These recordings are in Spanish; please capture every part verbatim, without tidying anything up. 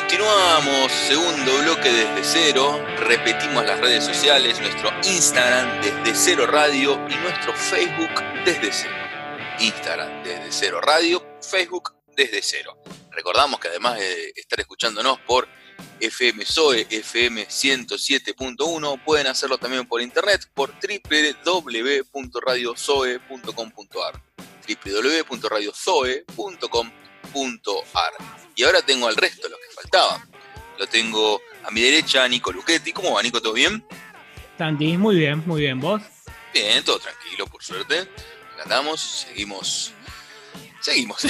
Continuamos, segundo bloque desde cero. Repetimos las redes sociales, nuestro Instagram desde cero radio y nuestro Facebook desde cero. Instagram desde cero radio, Facebook desde cero. Recordamos que además de estar escuchándonos por F M Zoe, F M ciento siete punto uno, pueden hacerlo también por internet por doble u doble u doble u punto radio zoe punto com punto a r, doble u doble u doble u punto radio zoe punto com punto a r. Y ahora tengo al resto, los que faltaban. Lo tengo a mi derecha, Nico Luchetti. ¿Cómo va, Nico? ¿Todo bien? Santi, muy bien, muy bien. ¿Vos? Bien, todo tranquilo, por suerte. Andamos, seguimos, seguimos,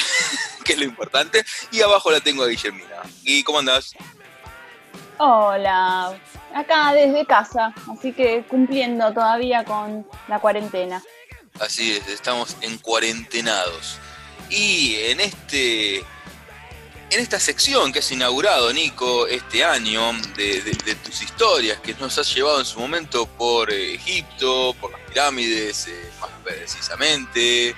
que es lo importante. Y abajo la tengo a Guillermina. ¿Y cómo andás? Hola, acá desde casa, así que cumpliendo todavía con la cuarentena. Así es, estamos en cuarentenados. Y en este... En esta sección que has inaugurado, Nico, este año, de, de, de tus historias que nos has llevado en su momento por eh, Egipto, por las pirámides, eh, más precisamente,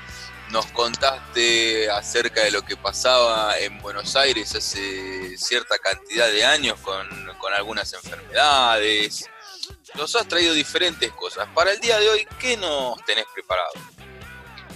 nos contaste acerca de lo que pasaba en Buenos Aires hace cierta cantidad de años con, con algunas enfermedades, nos has traído diferentes cosas. Para el día de hoy, ¿qué nos tenés preparado?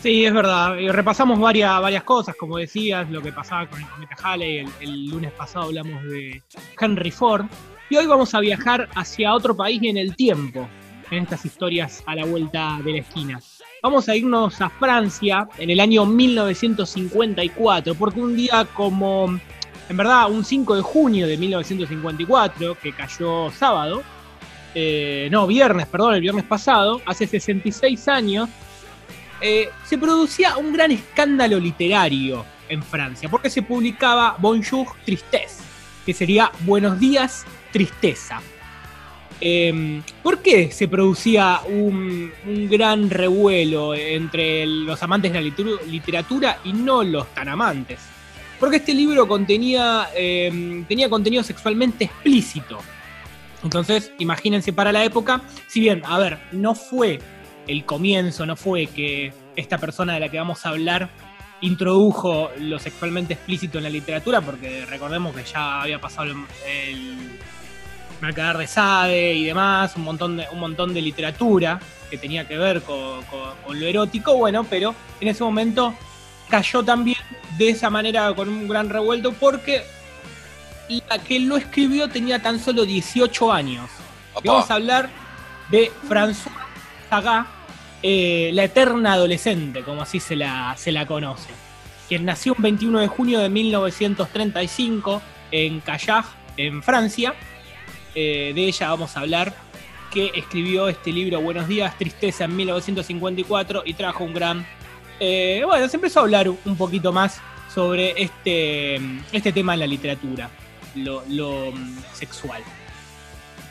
Sí, es verdad. Repasamos varias, varias cosas, como decías, lo que pasaba con el cometa Halley. El, el lunes pasado hablamos de Henry Ford. Y hoy vamos a viajar hacia otro país en el tiempo, en estas historias a la vuelta de la esquina. Vamos a irnos a Francia en el año mil novecientos cincuenta y cuatro, porque un día como, en verdad, un cinco de junio de mil novecientos cincuenta y cuatro, que cayó sábado, eh, no, viernes, perdón, el viernes pasado, hace sesenta y seis años, Eh, se producía un gran escándalo literario en Francia, porque se publicaba Bonjour Tristesse, que sería Buenos Días Tristeza. Eh, ¿Por qué se producía un, un gran revuelo entre los amantes de la liter- literatura y no los tan amantes? Porque este libro contenía, eh, tenía contenido sexualmente explícito. Entonces, imagínense para la época, si bien, a ver, no fue... el comienzo, no fue que esta persona de la que vamos a hablar introdujo lo sexualmente explícito en la literatura, porque recordemos que ya había pasado el Mercader de Sade y demás, un montón de, un montón de literatura que tenía que ver con, con, con lo erótico, bueno, pero en ese momento cayó también de esa manera con un gran revuelto, porque la que lo escribió tenía tan solo dieciocho años. Y vamos a hablar de Françoise Sagan, eh, la eterna adolescente, como así se la, se la conoce, quien nació el veintiuno de junio de mil novecientos treinta y cinco en Callaj, en Francia. Eh, de ella vamos a hablar, que escribió este libro Buenos Días Tristeza en mil novecientos cincuenta y cuatro y trajo un gran... Eh, bueno, se empezó a hablar un poquito más sobre este, este tema en la literatura, lo, lo sexual.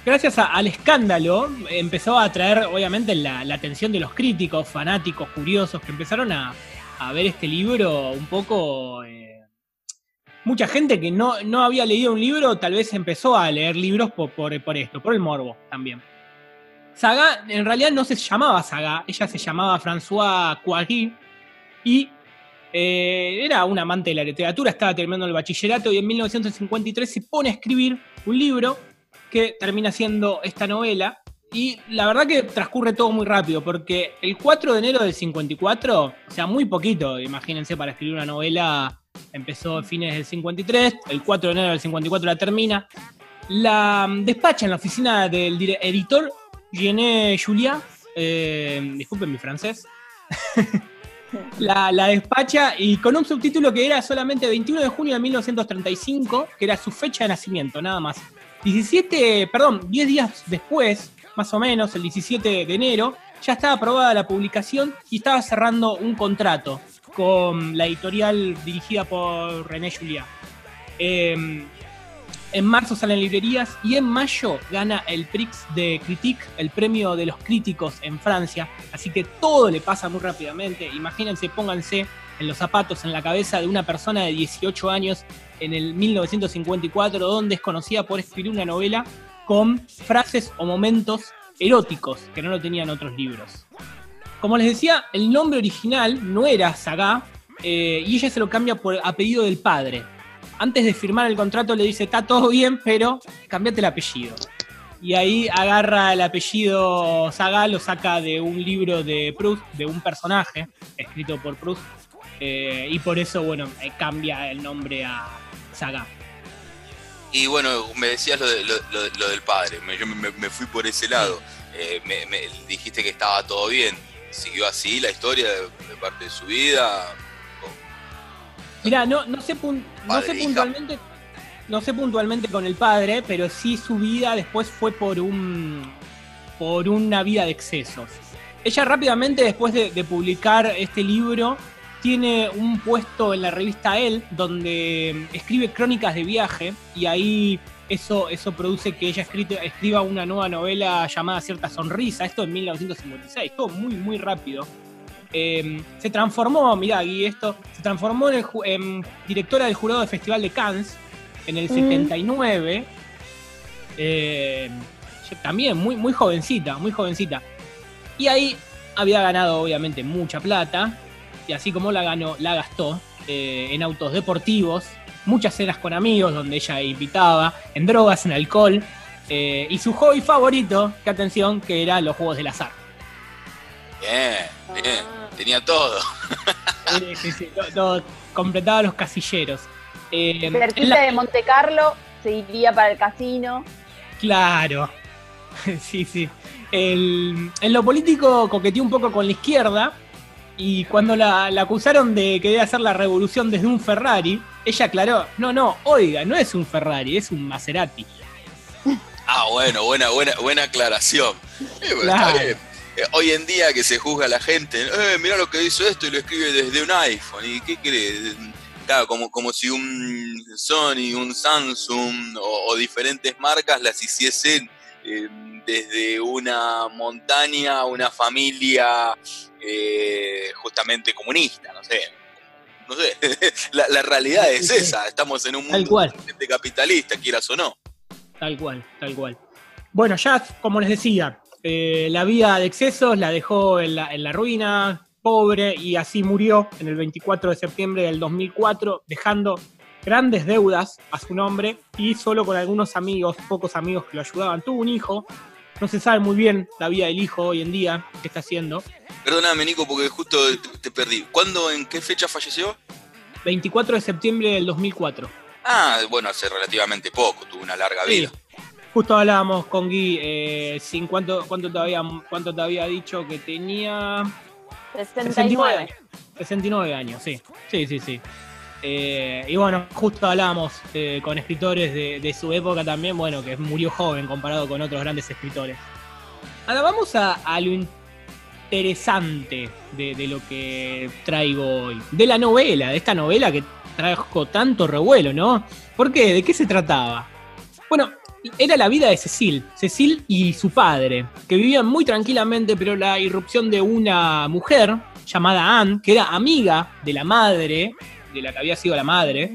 Gracias a, al escándalo empezó a atraer obviamente la, la atención de los críticos, fanáticos, curiosos, que empezaron a, a ver este libro un poco... Eh, mucha gente que no, no había leído un libro tal vez empezó a leer libros por, por, por esto, por el morbo también. Saga en realidad no se llamaba Saga, ella se llamaba François Coagui y eh, era un amante de la literatura, estaba terminando el bachillerato y en mil novecientos cincuenta y tres se pone a escribir un libro que termina siendo esta novela, y la verdad que transcurre todo muy rápido, porque el cuatro de enero del cincuenta y cuatro, o sea, muy poquito, imagínense, para escribir una novela empezó a fines del cincuenta y tres, el cuatro de enero del cincuenta y cuatro la termina, la despacha en la oficina del editor René Juliá, eh, disculpen mi francés, la, la despacha, y con un subtítulo que era solamente veintiuno de junio de mil novecientos treinta y cinco, que era su fecha de nacimiento, nada más. diecisiete, perdón, diez días después, más o menos, el diecisiete de enero, ya estaba aprobada la publicación y estaba cerrando un contrato con la editorial dirigida por René Juliá. Eh, en marzo salen librerías y en mayo gana el Prix de Critique, el premio de los críticos en Francia, así que todo le pasa muy rápidamente. Imagínense, pónganse en los zapatos, en la cabeza de una persona de dieciocho años en el mil novecientos cincuenta y cuatro, donde es conocida por escribir una novela con frases o momentos eróticos que no lo tenían otros libros. Como les decía, el nombre original no era Saga, eh, y ella se lo cambia por, a pedido del padre. antes de firmar el contrato le dice, está todo bien, pero cambiate el apellido. Y ahí agarra el apellido Sagan, lo saca de un libro de Proust, de un personaje escrito por Proust, eh, y por eso, bueno, cambia el nombre a Sagan. Y bueno, me decías lo, de, lo, lo, lo del padre, me, yo me, me fui por ese lado, eh, me, me dijiste que estaba todo bien, siguió así la historia de, de parte de su vida. Mirá, no, no sé, pun- no sé puntualmente... No sé puntualmente con el padre, pero sí su vida después fue por un por una vida de excesos. Ella rápidamente, después de, de publicar este libro, tiene un puesto en la revista Elle, donde escribe crónicas de viaje, y ahí eso, eso produce que ella escribe, escriba una nueva novela llamada Cierta Sonrisa, esto en mil novecientos cincuenta y seis, todo muy, muy rápido. Eh, se transformó, mirá, Gui, esto, se transformó en, el, en directora del jurado del Festival de Cannes, en el setenta y nueve, eh, también muy, muy jovencita, muy jovencita. Y ahí había ganado obviamente mucha plata, y así como la ganó, la gastó eh, en autos deportivos, muchas cenas con amigos donde ella invitaba, en drogas, en alcohol, eh, y su hobby favorito, que atención, que eran los juegos del azar. Bien, bien, tenía todo. Sí, sí, sí, todo, completaba los casilleros. Eh, Cerquita la... de Monte Carlo, se iría para el casino. Claro, sí, sí. El, en lo político coqueteó un poco con la izquierda, y cuando la, la acusaron de querer hacer la revolución desde un Ferrari, ella aclaró, no, no, oiga, no es un Ferrari, es un Maserati. Ah, bueno, buena, buena, buena aclaración. Eh, claro. Está bien. Eh, hoy en día que se juzga a la gente, eh, mirá lo que hizo esto y lo escribe desde un iPhone, ¿y qué crees? Claro, como, como si un Sony, un Samsung o, o diferentes marcas las hiciesen eh, desde una montaña, una familia eh, justamente comunista, no sé. No sé, la, la realidad es sí, sí, esa, estamos en un mundo de capitalista, quieras o no. Tal cual, tal cual. Bueno, ya como les decía, eh, la vida de excesos la dejó en la, en la ruina, pobre, y así murió en el veinticuatro de septiembre del dos mil cuatro, dejando grandes deudas a su nombre y solo con algunos amigos, pocos amigos que lo ayudaban. Tuvo un hijo, no se sabe muy bien la vida del hijo hoy en día, qué está haciendo. Perdóname, Nico, porque justo te, te perdí. ¿Cuándo, en qué fecha falleció? veinticuatro de septiembre del dos mil cuatro. Ah, bueno, hace relativamente poco, tuvo una larga sí. vida. Justo hablábamos con Gui, eh, sin cuánto, cuánto, te había, cuánto te había dicho que tenía... sesenta y nueve. sesenta y nueve años, sí. Sí, sí, sí. Eh, y bueno, justo hablábamos eh, con escritores de, de su época también, bueno, que murió joven comparado con otros grandes escritores. Ahora vamos a, a lo interesante de, de lo que traigo hoy. De la novela, de esta novela que trajo tanto revuelo, ¿no? ¿Por qué? ¿De qué se trataba? Bueno, era la vida de Cecil, Cecil y su padre, que vivían muy tranquilamente, pero la irrupción de una mujer llamada Anne, que era amiga de la madre, de la que había sido la madre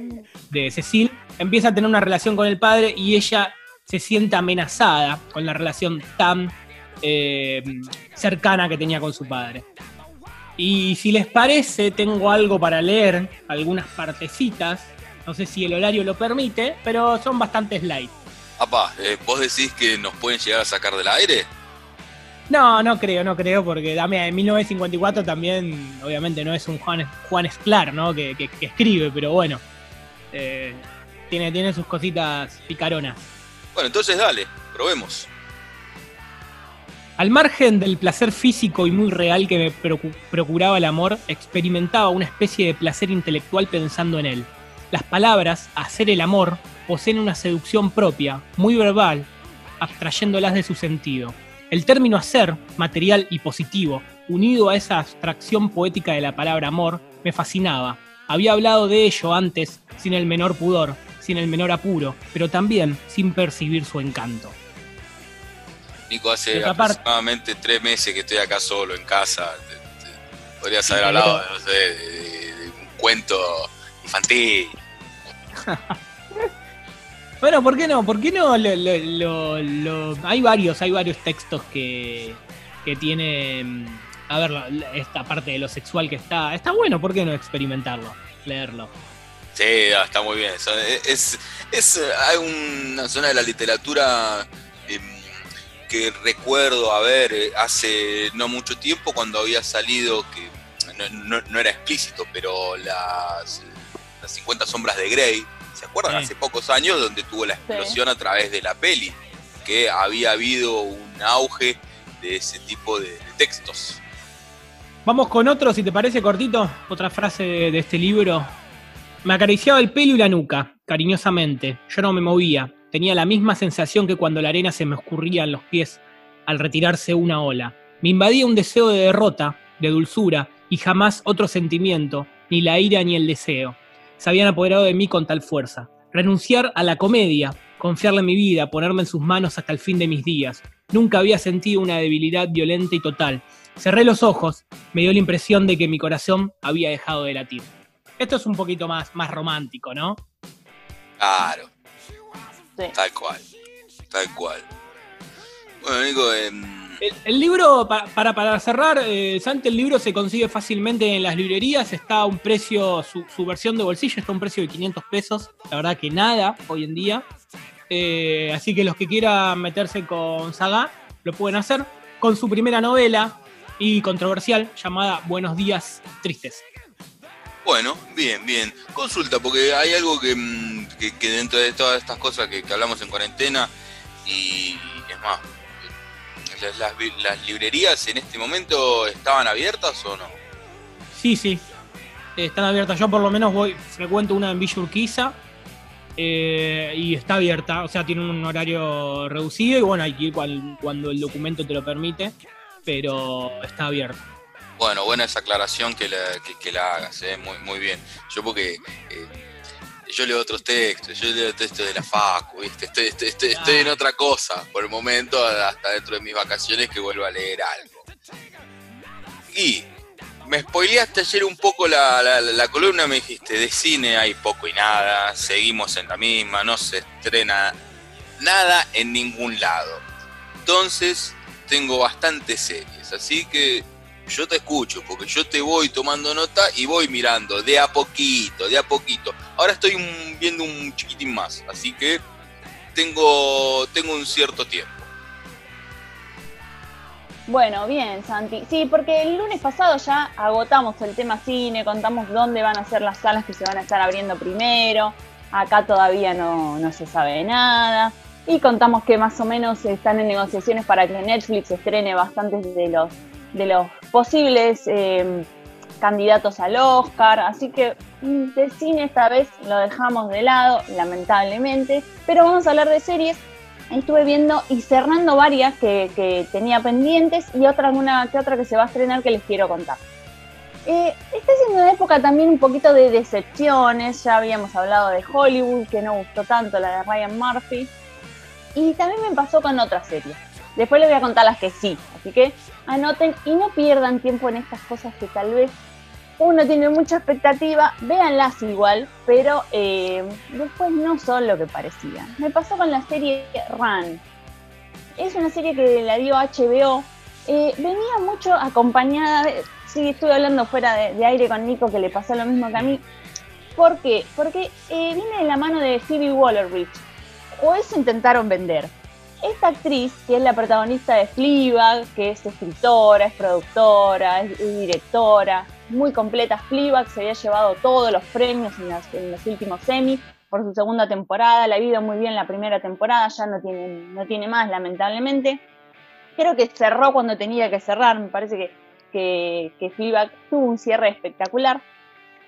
de Cecil, empieza a tener una relación con el padre y ella se siente amenazada con la relación tan eh, cercana que tenía con su padre. Y si les parece, tengo algo para leer, algunas partecitas, no sé si el horario lo permite, pero son bastante light. Papá, ¿vos decís que nos pueden llegar a sacar del aire? No, no creo, no creo, porque dame, en mil novecientos cincuenta y cuatro también, obviamente no es un Juan, Juan Esclar, ¿no? Que, que, que escribe, pero bueno, eh, tiene, tiene sus cositas picaronas. Bueno, entonces dale, probemos. Al margen del placer físico y muy real que me procu- procuraba el amor, experimentaba una especie de placer intelectual pensando en él. Las palabras, hacer el amor, poseen una seducción propia, muy verbal, abstrayéndolas de su sentido. El término hacer, material y positivo, unido a esa abstracción poética de la palabra amor, me fascinaba. Había hablado de ello antes, sin el menor pudor, sin el menor apuro, pero también sin percibir su encanto. Nico, hace aproximadamente parte... tres meses que estoy acá solo, en casa. Podrías haber hablado, no sé, de, de un cuento infantil. Bueno, ¿por qué no? ¿Por qué no? Lo, lo, lo, lo... Hay varios, hay varios textos que, que tienen, a ver, esta parte de lo sexual que está, está bueno, ¿por qué no experimentarlo? Leerlo. Sí, está muy bien. Es, es, es hay una zona de la literatura eh, que recuerdo, a ver, hace no mucho tiempo cuando había salido, que no, no, no era explícito, pero las, las cincuenta sombras de Grey, ¿se acuerdan? Sí. Hace pocos años, donde tuvo la explosión, sí, a través de la peli, que había habido un auge de ese tipo de textos. Vamos con otro, si te parece, cortito. Otra frase de este libro. Me acariciaba el pelo y la nuca, cariñosamente. Yo no me movía. Tenía la misma sensación que cuando la arena se me escurría en los pies al retirarse una ola. Me invadía un deseo de derrota, de dulzura, y jamás otro sentimiento, ni la ira ni el deseo. Se habían apoderado de mí con tal fuerza. Renunciar a la comedia, confiarle en mi vida, ponerme en sus manos hasta el fin de mis días. Nunca había sentido una debilidad violenta y total. Cerré los ojos, me dio la impresión de que mi corazón había dejado de latir. Esto es un poquito más, más romántico, ¿no? Claro. Sí. Tal cual. Tal cual. Bueno, Nico, eh... el, el libro, para, para, para cerrar, eh, Santi, el libro se consigue fácilmente en las librerías. Está a un precio, su, su versión de bolsillo está a un precio de quinientos pesos. La verdad que nada hoy en día. Eh, así que los que quieran meterse con Saga, lo pueden hacer. Con su primera novela y controversial llamada Buenos Días Tristes. Bueno, bien, bien. Consulta, porque hay algo que, que, que dentro de todas estas cosas que, que hablamos en cuarentena, y es más, las, las, ¿las librerías en este momento estaban abiertas o no? Sí, sí, están abiertas. Yo por lo menos voy, frecuento una en Villa Urquiza, eh, y está abierta, o sea, tiene un horario reducido y bueno, hay que ir cuando, cuando el documento te lo permite, pero está abierto. Bueno, buena esa aclaración que la, que, que la hagas, ¿eh? Muy, muy bien. Yo porque eh, yo leo otros textos, yo leo textos de la facu, ¿viste? Estoy, estoy, estoy, ah. estoy en otra cosa por el momento, hasta dentro de mis vacaciones que vuelvo a leer algo. Y me spoileaste ayer un poco la, la, la columna, me dijiste, de cine hay poco y nada, seguimos en la misma, no se estrena nada en ningún lado. Entonces tengo bastantes series, así que yo te escucho, porque yo te voy tomando nota y voy mirando de a poquito, de a poquito. Ahora estoy un, viendo un chiquitín más, así que tengo, tengo un cierto tiempo. Bueno, bien, Santi. Sí, porque el lunes pasado ya agotamos el tema cine, contamos dónde van a ser las salas que se van a estar abriendo primero. Acá todavía no, no se sabe de nada. Y contamos que más o menos están en negociaciones para que Netflix estrene bastantes de los de los posibles eh, candidatos al Oscar, así que de cine esta vez lo dejamos de lado, lamentablemente, pero vamos a hablar de series. Estuve viendo y cerrando varias que, que tenía pendientes y otra alguna que otra que se va a estrenar que les quiero contar. Eh, está siendo una época también un poquito de decepciones, ya habíamos hablado de Hollywood, que no gustó tanto la de Ryan Murphy, y también me pasó con otras series. Después les voy a contar las que sí, así que anoten y no pierdan tiempo en estas cosas que tal vez uno tiene mucha expectativa, véanlas igual, pero eh, después no son lo que parecía. Me pasó con la serie Run, es una serie que la dio H B O, eh, venía mucho acompañada, de, sí, estuve hablando fuera de, de aire con Nico que le pasó lo mismo que a mí, ¿por qué? Porque eh, viene de la mano de Phoebe Waller-Bridge, o eso intentaron vender. Esta actriz, que es la protagonista de Fleabag, que es escritora, es productora, es directora, muy completa. Fleabag se había llevado todos los premios en, las, en los últimos Emmy por su segunda temporada, la ha ido muy bien la primera temporada, ya no tiene, no tiene más, lamentablemente. Creo que cerró cuando tenía que cerrar, me parece que, que, que Fleabag tuvo un cierre espectacular.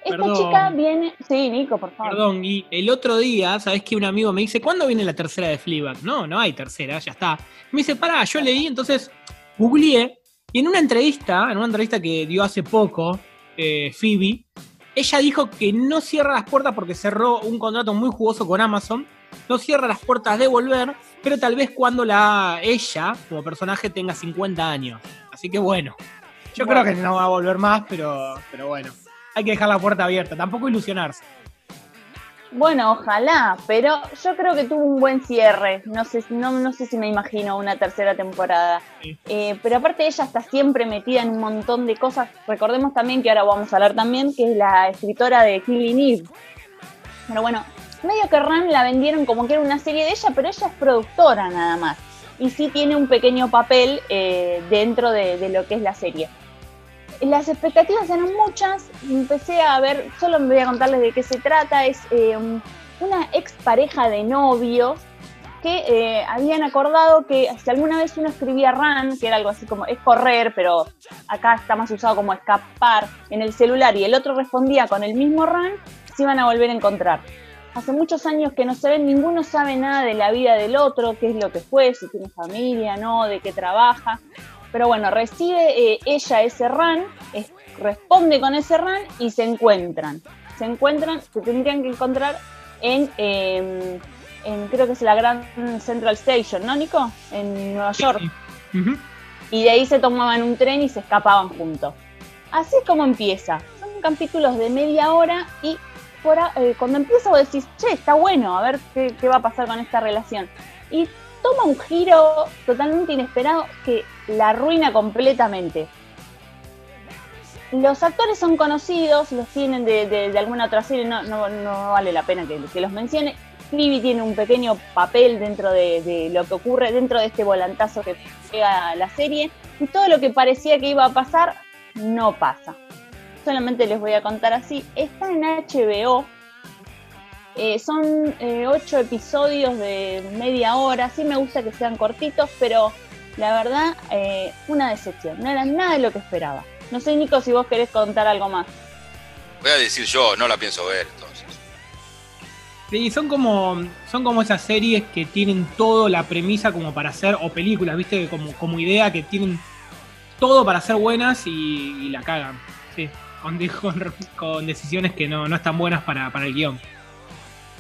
Esta Perdón. chica viene... Sí, Nico, por favor. Perdón, y el otro día, ¿sabés que un amigo me dice, ¿cuándo viene la tercera de Fleabag? No, no hay tercera, ya está. Me dice, pará, yo leí, entonces googleé, y en una entrevista, en una entrevista que dio hace poco, eh, Phoebe, ella dijo que no cierra las puertas porque cerró un contrato muy jugoso con Amazon, no cierra las puertas de volver, pero tal vez cuando la ella, como personaje, tenga cincuenta años. Así que bueno, yo bueno. creo que no va a volver más, pero, pero bueno. Hay que dejar la puerta abierta, tampoco ilusionarse. Bueno, ojalá, pero yo creo que tuvo un buen cierre. No sé, no, no sé si me imagino una tercera temporada. Sí. Eh, pero aparte ella está siempre metida en un montón de cosas. Recordemos también que ahora vamos a hablar también, que es la escritora de Killing Eve. Pero bueno, medio que Ram la vendieron como que era una serie de ella, pero ella es productora nada más. Y sí tiene un pequeño papel eh, dentro de, de lo que es la serie. Las expectativas eran muchas, empecé a ver, solo me voy a contarles de qué se trata, es eh, una expareja de novios que eh, habían acordado que si alguna vez uno escribía run, que era algo así como es correr, pero acá está más usado como escapar en el celular, y el otro respondía con el mismo run, se iban a volver a encontrar. Hace muchos años que no se ven, ninguno sabe nada de la vida del otro, qué es lo que fue, si tiene familia, no, de qué trabaja. Pero bueno, recibe eh, ella ese run, es, responde con ese run y se encuentran. Se encuentran, se tendrían que encontrar en, eh, en creo que es la Grand Central Station, ¿no, Nico? En Nueva York. Sí. Uh-huh. Y de ahí se tomaban un tren y se escapaban juntos. Así es como empieza. Son capítulos de media hora y por, eh, cuando empieza vos decís, che, está bueno, a ver qué, qué va a pasar con esta relación. Y toma un giro totalmente inesperado que la arruina completamente. Los actores son conocidos, los tienen de, de, de alguna otra serie, no, no, no vale la pena que, que los mencione. Phoebe tiene un pequeño papel dentro de, de lo que ocurre, dentro de este volantazo que pega la serie, y todo lo que parecía que iba a pasar, no pasa. Solamente les voy a contar así, está en H B O, eh, son eh, ocho episodios de media hora, sí me gusta que sean cortitos, pero... La verdad, eh, una decepción. No era nada de lo que esperaba. No sé, Nico, si vos querés contar algo más. Voy a decir yo, no la pienso ver, entonces. Sí, son como son como esas series que tienen todo la premisa como para hacer, o películas, ¿viste? Como, como idea que tienen todo para ser buenas y, y la cagan. Sí, con, con, con decisiones que no, no están buenas para, para el guión.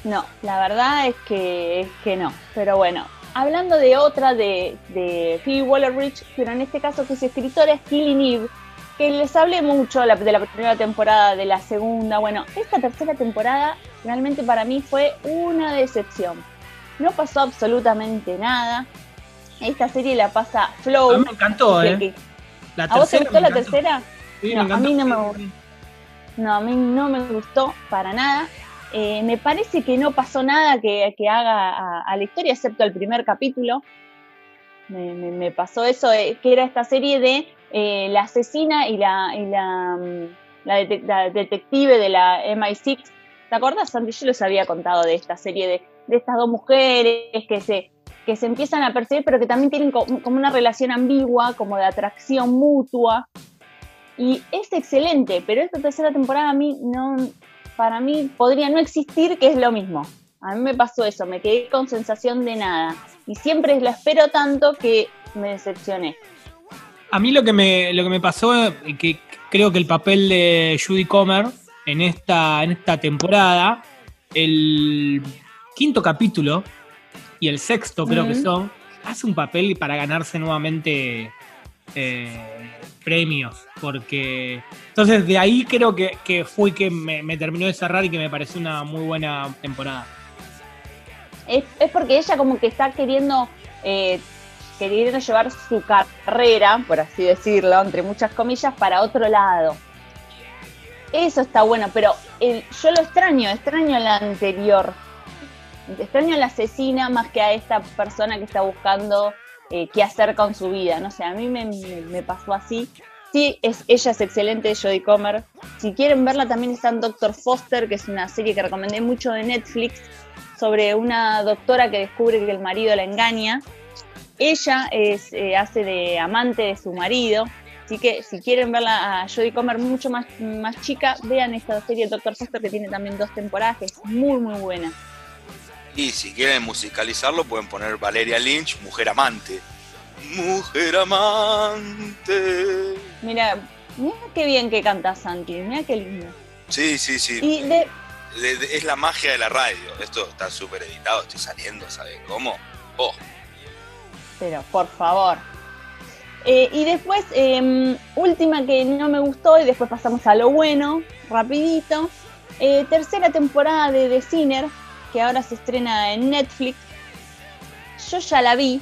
No, la verdad es que, es que no, pero bueno. Hablando de otra de, de Phoebe Waller-Bridge, pero en este caso que es escritora, es Killing Eve, que les hablé mucho de la, de la primera temporada, de la segunda. Bueno, esta tercera temporada realmente para mí fue una decepción. No pasó absolutamente nada. Esta serie la pasa Flow. A mí me encantó, ¿eh? Que, la ¿A vos te gustó la encantó. tercera? Sí, no, me a mí no me gustó. No, a mí no me gustó para nada. Eh, me parece que no pasó nada que, que haga a, a la historia, excepto el primer capítulo. Me, me, me pasó eso, eh, que era esta serie de eh, la asesina y la, y la, la, de, la detective de la M I seis. ¿Te acordás, Santi? Yo les había contado de esta serie de, de estas dos mujeres que se, que se empiezan a perseguir, pero que también tienen como, como una relación ambigua, como de atracción mutua. Y es excelente, pero esta tercera temporada a mí no... Para mí podría no existir, que es lo mismo. A mí me pasó eso, me quedé con sensación de nada. Y siempre la espero tanto que me decepcioné. A mí lo que me, lo que me pasó, que creo que el papel de Jodie Comer en esta, en esta temporada, el quinto capítulo y el sexto creo uh-huh. que son, hace un papel para ganarse nuevamente... Eh, premios, porque entonces de ahí creo que, que fue que me, me terminó de cerrar y que me pareció una muy buena temporada. Es, es porque ella como que está queriendo eh, queriendo llevar su carrera, por así decirlo, entre muchas comillas, para otro lado. Eso está bueno, pero el, yo lo extraño, extraño la anterior, extraño a la asesina más que a esta persona que está buscando... Eh, qué hacer con su vida, no sé, a mí me, me, me pasó así. Sí, es, ella es excelente, Jodie Comer. Si quieren verla también está en Doctor Foster, que es una serie que recomendé mucho de Netflix, sobre una doctora que descubre que el marido la engaña. Ella es, eh, hace de amante de su marido, así que si quieren verla a Jodie Comer mucho más, más chica, vean esta serie Doctor Foster, que tiene también dos temporadas, que es muy muy buena. Y si quieren musicalizarlo pueden poner Valeria Lynch, Mujer Amante. Mujer Amante. Mira, mira qué bien que canta Santi, mira qué lindo. Sí, sí, sí. Y de... Es la magia de la radio. Esto está súper editado, estoy saliendo, ¿sabes cómo? Oh. Pero, por favor. Eh, y después, eh, última que no me gustó y después pasamos a lo bueno, rapidito. Eh, tercera temporada de The Sinner, que ahora se estrena en Netflix. Yo ya la vi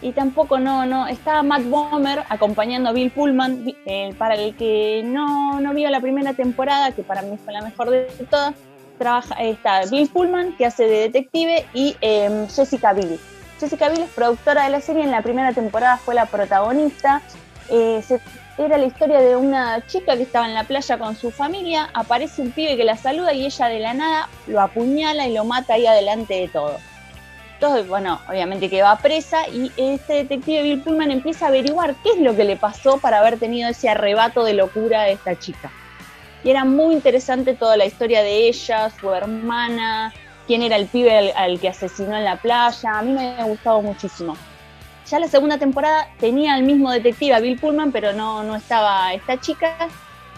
y tampoco no, no, estaba Matt Bomer acompañando a Bill Pullman, eh, para el que no, no vio la primera temporada, que para mí fue la mejor de todas, trabaja, está Bill Pullman, que hace de detective, y eh, Jessica Biel. Jessica Biel es productora de la serie, en la primera temporada fue la protagonista. Eh, se, era la historia de una chica que estaba en la playa con su familia, aparece un pibe que la saluda y ella de la nada lo apuñala y lo mata ahí adelante de todo. Entonces, bueno, obviamente que va presa y este detective Bill Pullman empieza a averiguar qué es lo que le pasó para haber tenido ese arrebato de locura de esta chica. Y era muy interesante toda la historia de ella, su hermana, quién era el pibe al, al que asesinó en la playa. A mí me ha gustado muchísimo. Ya la segunda temporada tenía al mismo detective, a Bill Pullman, pero no, no estaba esta chica.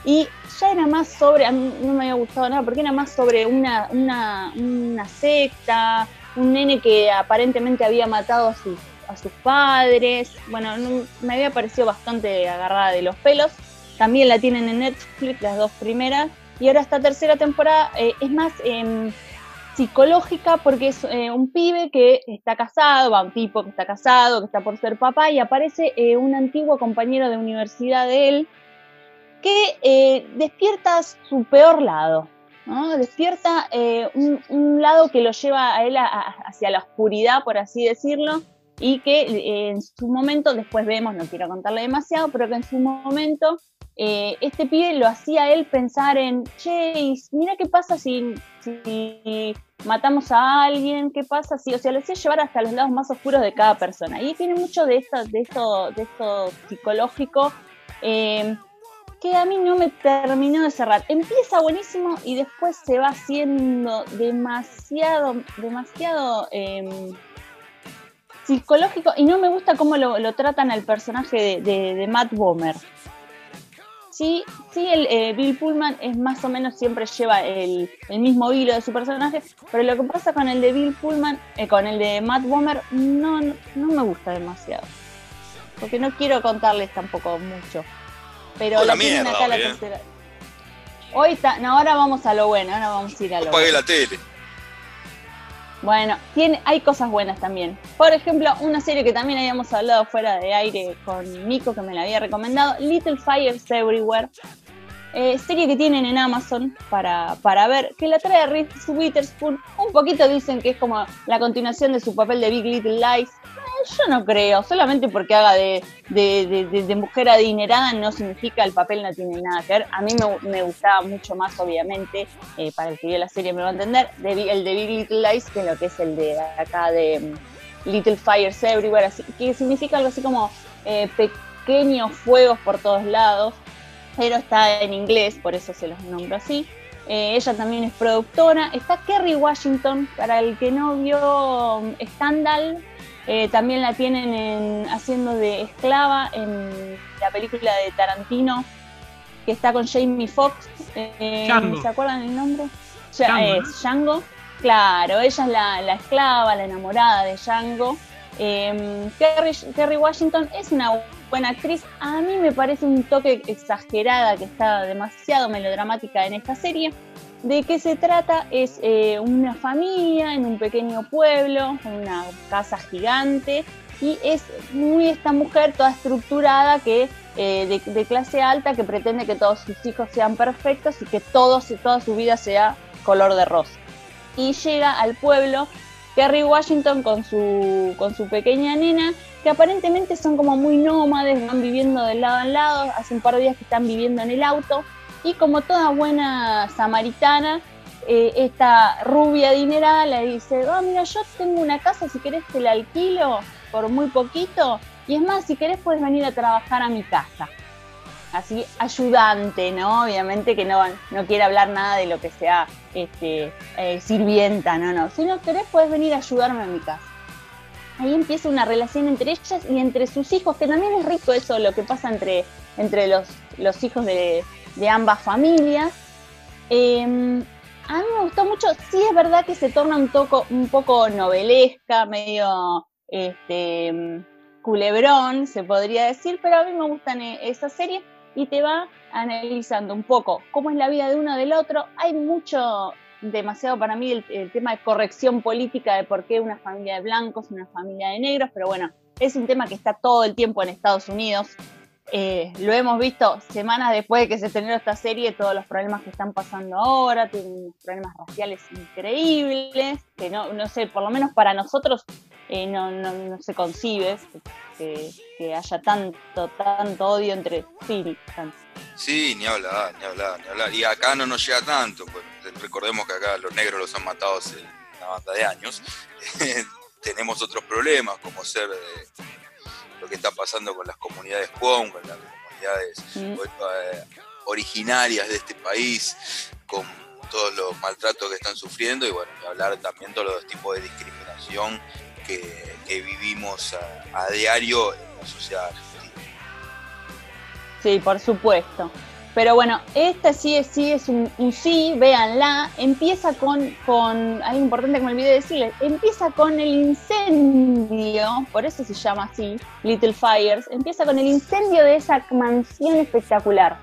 Y ya era más sobre, a mí no me había gustado nada, porque era más sobre una, una, una secta, un nene que aparentemente había matado a sus, a sus padres. Bueno, no, me había parecido bastante agarrada de los pelos. También la tienen en Netflix, las dos primeras. Y ahora esta tercera temporada eh, es más... Eh, psicológica, porque es eh, un pibe que está casado, va, un tipo que está casado, que está por ser papá, y aparece eh, un antiguo compañero de universidad de él que eh, despierta su peor lado, ¿no? Despierta eh, un, un lado que lo lleva a él a, a, hacia la oscuridad, por así decirlo, y que eh, en su momento, después vemos, no quiero contarle demasiado, pero que en su momento eh, este pibe lo hacía él pensar en, che, mira qué pasa si... si matamos a alguien, ¿qué pasa? Sí, o sea, lo sé llevar hasta los lados más oscuros de cada persona. Y tiene mucho de esto, de esto, de esto psicológico eh, que a mí no me terminó de cerrar. Empieza buenísimo y después se va haciendo demasiado, demasiado eh, psicológico, y no me gusta cómo lo, lo tratan al personaje de, de, de Matt Bomer. Sí, sí, el eh, Bill Pullman es más o menos, siempre lleva el, el mismo hilo de su personaje, pero lo que pasa con el de Bill Pullman, eh, con el de Matt Bomer, no, no, no me gusta demasiado. Porque no quiero contarles tampoco mucho. Pero hola, la mierda, tienen acá hoy, la tercera. Eh. Hoy está, no, ahora vamos a lo bueno, ahora vamos a ir a lo Apague bueno. Apague la tele. Bueno, tiene, hay cosas buenas también. Por ejemplo, una serie que también habíamos hablado fuera de aire con Nico, que me la había recomendado, Little Fires Everywhere, eh, serie que tienen en Amazon para, para ver, que la trae Reese Witherspoon. Un poquito dicen que es como la continuación de su papel de Big Little Lies. Eh, yo no creo, solamente porque haga de, de, de, de, de mujer adinerada no significa, el papel no tiene nada que ver. A mí me, me gustaba mucho más, obviamente, eh, para el que vio la serie me va a entender, de, el de Big Little Lies que lo que es el de acá de um, Little Fires Everywhere, así, que significa algo así como eh, pequeños fuegos por todos lados, pero está en inglés, por eso se los nombro así. Eh, ella también es productora. Está Kerry Washington, para el que no vio um, Scandal. Eh, también la tienen en, haciendo de esclava en la película de Tarantino, que está con Jamie Foxx. Eh, ¿Se acuerdan el nombre? Ya, Django, es, ¿no? Django. Claro, ella es la, la esclava, la enamorada de Django. Eh, Kerry, Kerry Washington es una buena actriz. A mí me parece un toque exagerada, que está demasiado melodramática en esta serie. ¿De qué se trata? Es eh, una familia en un pequeño pueblo, en una casa gigante, y es muy esta mujer toda estructurada, que eh, de, de clase alta, que pretende que todos sus hijos sean perfectos y que todos, toda su vida sea color de rosa. Y llega al pueblo Kerry Washington con su, con su pequeña nena, que aparentemente son como muy nómades, van viviendo de lado a lado, hace un par de días que están viviendo en el auto. Y como toda buena samaritana, eh, esta rubia adinerada le dice, oh, mira, yo tengo una casa, si querés te la alquilo por muy poquito, y es más, si querés puedes venir a trabajar a mi casa. Así, ayudante, ¿no? Obviamente que no, no quiere hablar nada de lo que sea este, eh, sirvienta, no, no. Si no querés puedes venir a ayudarme a mi casa. Ahí empieza una relación entre ellas y entre sus hijos, que también es rico eso, lo que pasa entre, entre los, los hijos de... de ambas familias. Eh, a mí me gustó mucho. Sí, es verdad que se torna un, toco, un poco novelesca, medio este, culebrón, se podría decir, pero a mí me gustan esas series y te va analizando un poco cómo es la vida de uno del otro. Hay mucho, demasiado para mí, el, el tema de corrección política, de por qué una familia de blancos, una familia de negros, pero bueno, es un tema que está todo el tiempo en Estados Unidos. Eh, lo hemos visto semanas después de que se estrenó esta serie, todos los problemas que están pasando ahora, tienen problemas raciales increíbles, que no, no sé, por lo menos para nosotros eh, no, no, no se concibe que, que haya tanto, tanto odio entre sí. Tanto. Sí, ni hablar, ni hablar, ni hablar. Y acá no nos llega tanto, pues, recordemos que acá los negros los han matado hace una banda de años. Tenemos otros problemas, como ser... Eh, lo que está pasando con las comunidades Qom, con las comunidades mm. originarias de este país, con todos los maltratos que están sufriendo, y bueno, hablar también de todos los tipos de discriminación que, que vivimos a, a diario en la sociedad argentina. Sí, por supuesto. Pero bueno, esta sí es, sí es un, un sí, véanla. Empieza con, con algo importante que me olvidé decirles. Empieza con el incendio, por eso se llama así, Little Fires. Empieza con el incendio de esa mansión espectacular.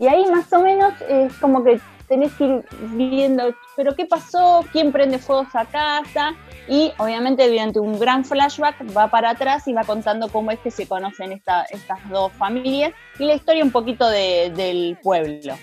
Y ahí más o menos es como que tenés que ir viendo, pero qué pasó, quién prende fuego a casa. Y obviamente durante un gran flashback va para atrás y va contando cómo es que se conocen esta, estas dos familias y la historia un poquito de, del pueblo.